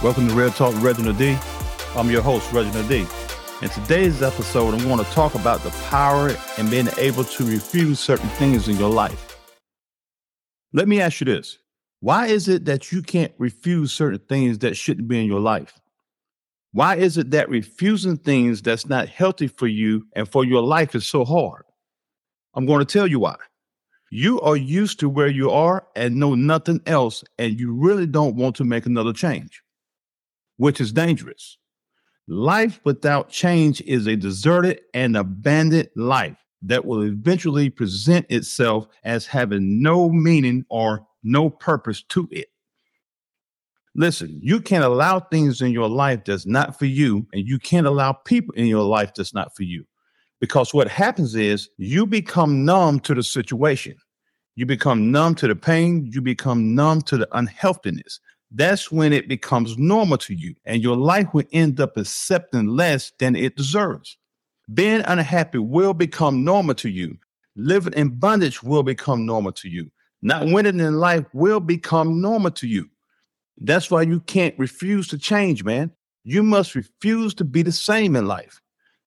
Welcome to Real Talk With Reginald D. I'm your host, Reginald D. In today's episode, I'm going to talk about the power and being able to refuse certain things in your life. Let me ask you this. Why is it that you can't refuse certain things that shouldn't be in your life? Why is it that refusing things that's not healthy for you and for your life is so hard? I'm going to tell you why. You are used to where you are and know nothing else, and you really don't want to make another change, which is dangerous. Life without change is a deserted and abandoned life that will eventually present itself as having no meaning or no purpose to it. Listen, you can't allow things in your life that's not for you, and you can't allow people in your life that's not for you. Because what happens is you become numb to the situation. You become numb to the pain. You become numb to the unhealthiness. That's when it becomes normal to you, and your life will end up accepting less than it deserves. Being unhappy will become normal to you. Living in bondage will become normal to you. Not winning in life will become normal to you. That's why you can't refuse to change, man. You must refuse to be the same in life.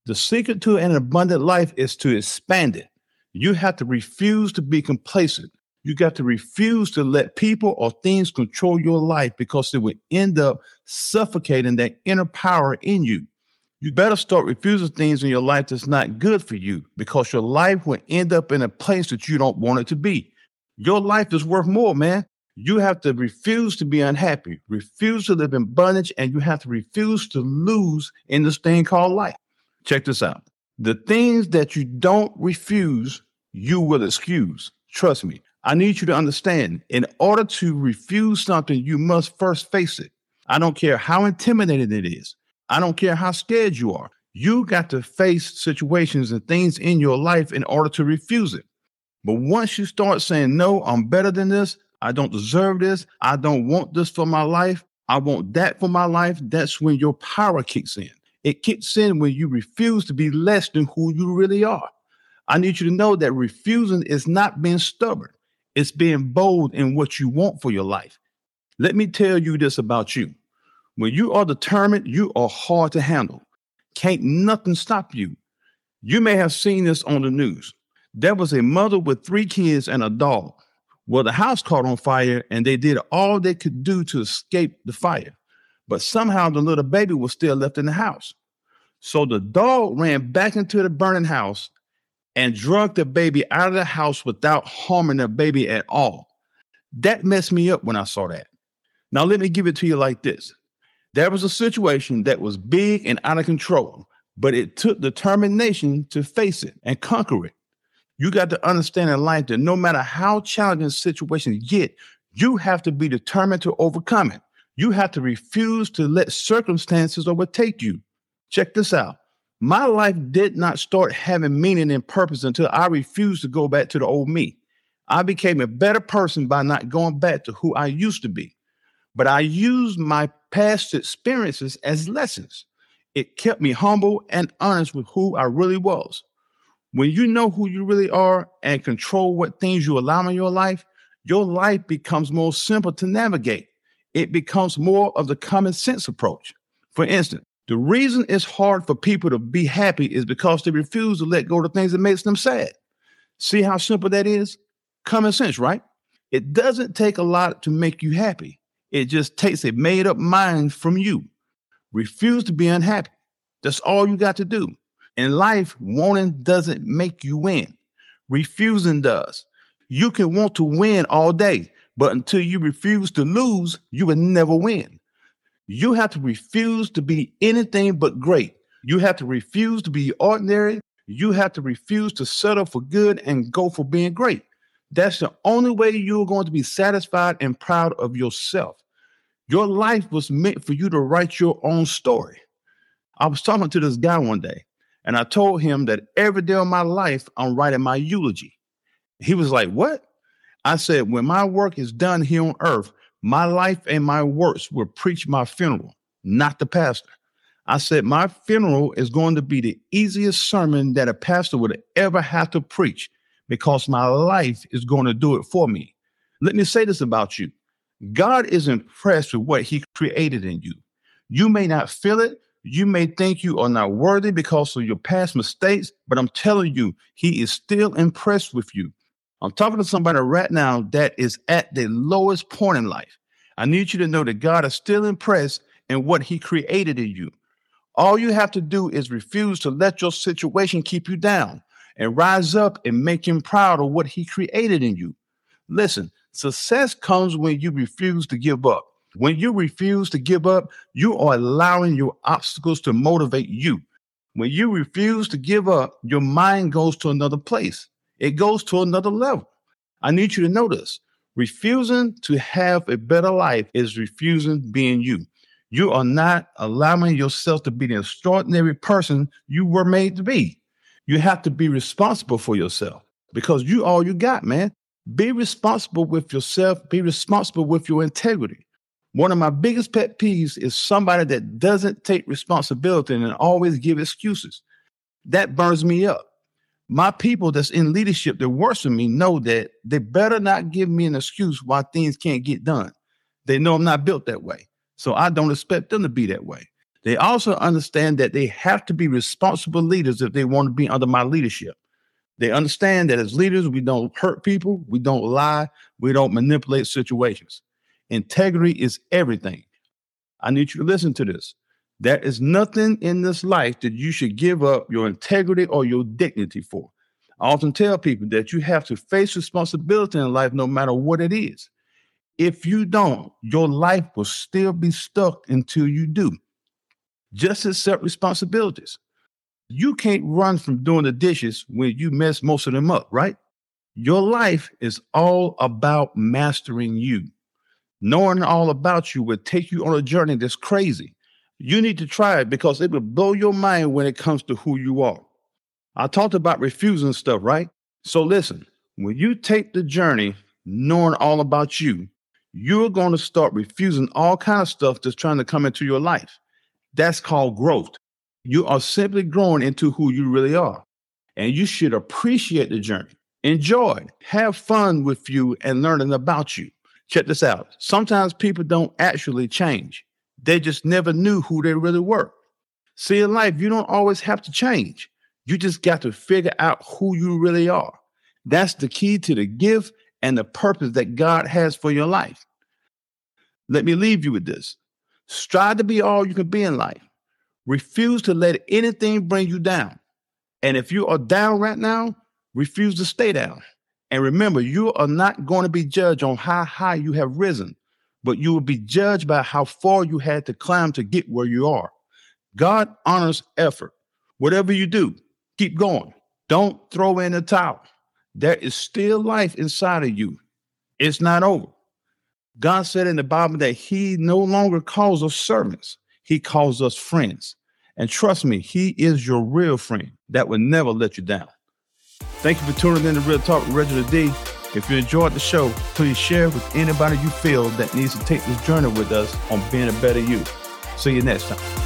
The secret to an abundant life is to expand it. You have to refuse to be complacent. You got to refuse to let people or things control your life, because they will end up suffocating that inner power in you. You better start refusing things in your life that's not good for you, because your life will end up in a place that you don't want it to be. Your life is worth more, man. You have to refuse to be unhappy, refuse to live in bondage, and you have to refuse to lose in this thing called life. Check this out. The things that you don't refuse, you will excuse. Trust me. I need you to understand, in order to refuse something, you must first face it. I don't care how intimidating it is. I don't care how scared you are. You got to face situations and things in your life in order to refuse it. But once you start saying, no, I'm better than this. I don't deserve this. I don't want this for my life. I want that for my life. That's when your power kicks in. It kicks in when you refuse to be less than who you really are. I need you to know that refusing is not being stubborn. It's being bold in what you want for your life. Let me tell you this about you. When you are determined, you are hard to handle. Can't nothing stop you. You may have seen this on the news. There was a mother with 3 kids and a dog. Well, the house caught on fire, and they did all they could do to escape the fire. But somehow the little baby was still left in the house. So the dog ran back into the burning house and drug the baby out of the house without harming the baby at all. That messed me up when I saw that. Now, let me give it to you like this. There was a situation that was big and out of control, but it took determination to face it and conquer it. You got to understand in life that no matter how challenging situations get, you have to be determined to overcome it. You have to refuse to let circumstances overtake you. Check this out. My life did not start having meaning and purpose until I refused to go back to the old me. I became a better person by not going back to who I used to be. But I used my past experiences as lessons. It kept me humble and honest with who I really was. When you know who you really are and control what things you allow in your life becomes more simple to navigate. It becomes more of the common sense approach. For instance, the reason it's hard for people to be happy is because they refuse to let go of the things that makes them sad. See how simple that is? Common sense, right? It doesn't take a lot to make you happy. It just takes a made-up mind from you. Refuse to be unhappy. That's all you got to do. In life, wanting doesn't make you win. Refusing does. You can want to win all day, but until you refuse to lose, you will never win. You have to refuse to be anything but great. You have to refuse to be ordinary. You have to refuse to settle for good and go for being great. That's the only way you're going to be satisfied and proud of yourself. Your life was meant for you to write your own story. I was talking to this guy one day, and I told him that every day of my life, I'm writing my eulogy. He was like, what? I said, when my work is done here on earth, my life and my works will preach my funeral, not the pastor. I said, my funeral is going to be the easiest sermon that a pastor would ever have to preach, because my life is going to do it for me. Let me say this about you. God is impressed with what he created in you. You may not feel it. You may think you are not worthy because of your past mistakes, but I'm telling you, he is still impressed with you. I'm talking to somebody right now that is at the lowest point in life. I need you to know that God is still impressed in what he created in you. All you have to do is refuse to let your situation keep you down and rise up and make him proud of what he created in you. Listen, success comes when you refuse to give up. When you refuse to give up, you are allowing your obstacles to motivate you. When you refuse to give up, your mind goes to another place. It goes to another level. I need you to know this. Refusing to have a better life is refusing being you. You are not allowing yourself to be the extraordinary person you were made to be. You have to be responsible for yourself because you all you got, man. Be responsible with yourself. Be responsible with your integrity. One of my biggest pet peeves is somebody that doesn't take responsibility and always give excuses. That burns me up. My people that's in leadership that works with me know that they better not give me an excuse why things can't get done. They know I'm not built that way, so I don't expect them to be that way. They also understand that they have to be responsible leaders if they want to be under my leadership. They understand that as leaders, we don't hurt people, we don't lie, we don't manipulate situations. Integrity is everything. I need you to listen to this. There is nothing in this life that you should give up your integrity or your dignity for. I often tell people that you have to face responsibility in life no matter what it is. If you don't, your life will still be stuck until you do. Just accept responsibilities. You can't run from doing the dishes when you mess most of them up, right? Your life is all about mastering you. Knowing all about you will take you on a journey that's crazy. You need to try it because it will blow your mind when it comes to who you are. I talked about refusing stuff, right? So listen, when you take the journey knowing all about you, you're going to start refusing all kinds of stuff that's trying to come into your life. That's called growth. You are simply growing into who you really are. And you should appreciate the journey. Enjoy it. Have fun with you and learning about you. Check this out. Sometimes people don't actually change. They just never knew who they really were. See, in life, you don't always have to change. You just got to figure out who you really are. That's the key to the gift and the purpose that God has for your life. Let me leave you with this. Strive to be all you can be in life. Refuse to let anything bring you down. And if you are down right now, refuse to stay down. And remember, you are not going to be judged on how high you have risen, but you will be judged by how far you had to climb to get where you are. God honors effort. Whatever you do, keep going. Don't throw in the towel. There is still life inside of you. It's not over. God said in the Bible that he no longer calls us servants. He calls us friends. And trust me, he is your real friend that will never let you down. Thank you for tuning in to Real Talk with Reginald D. If you enjoyed the show, please share with anybody you feel that needs to take this journey with us on being a better you. See you next time.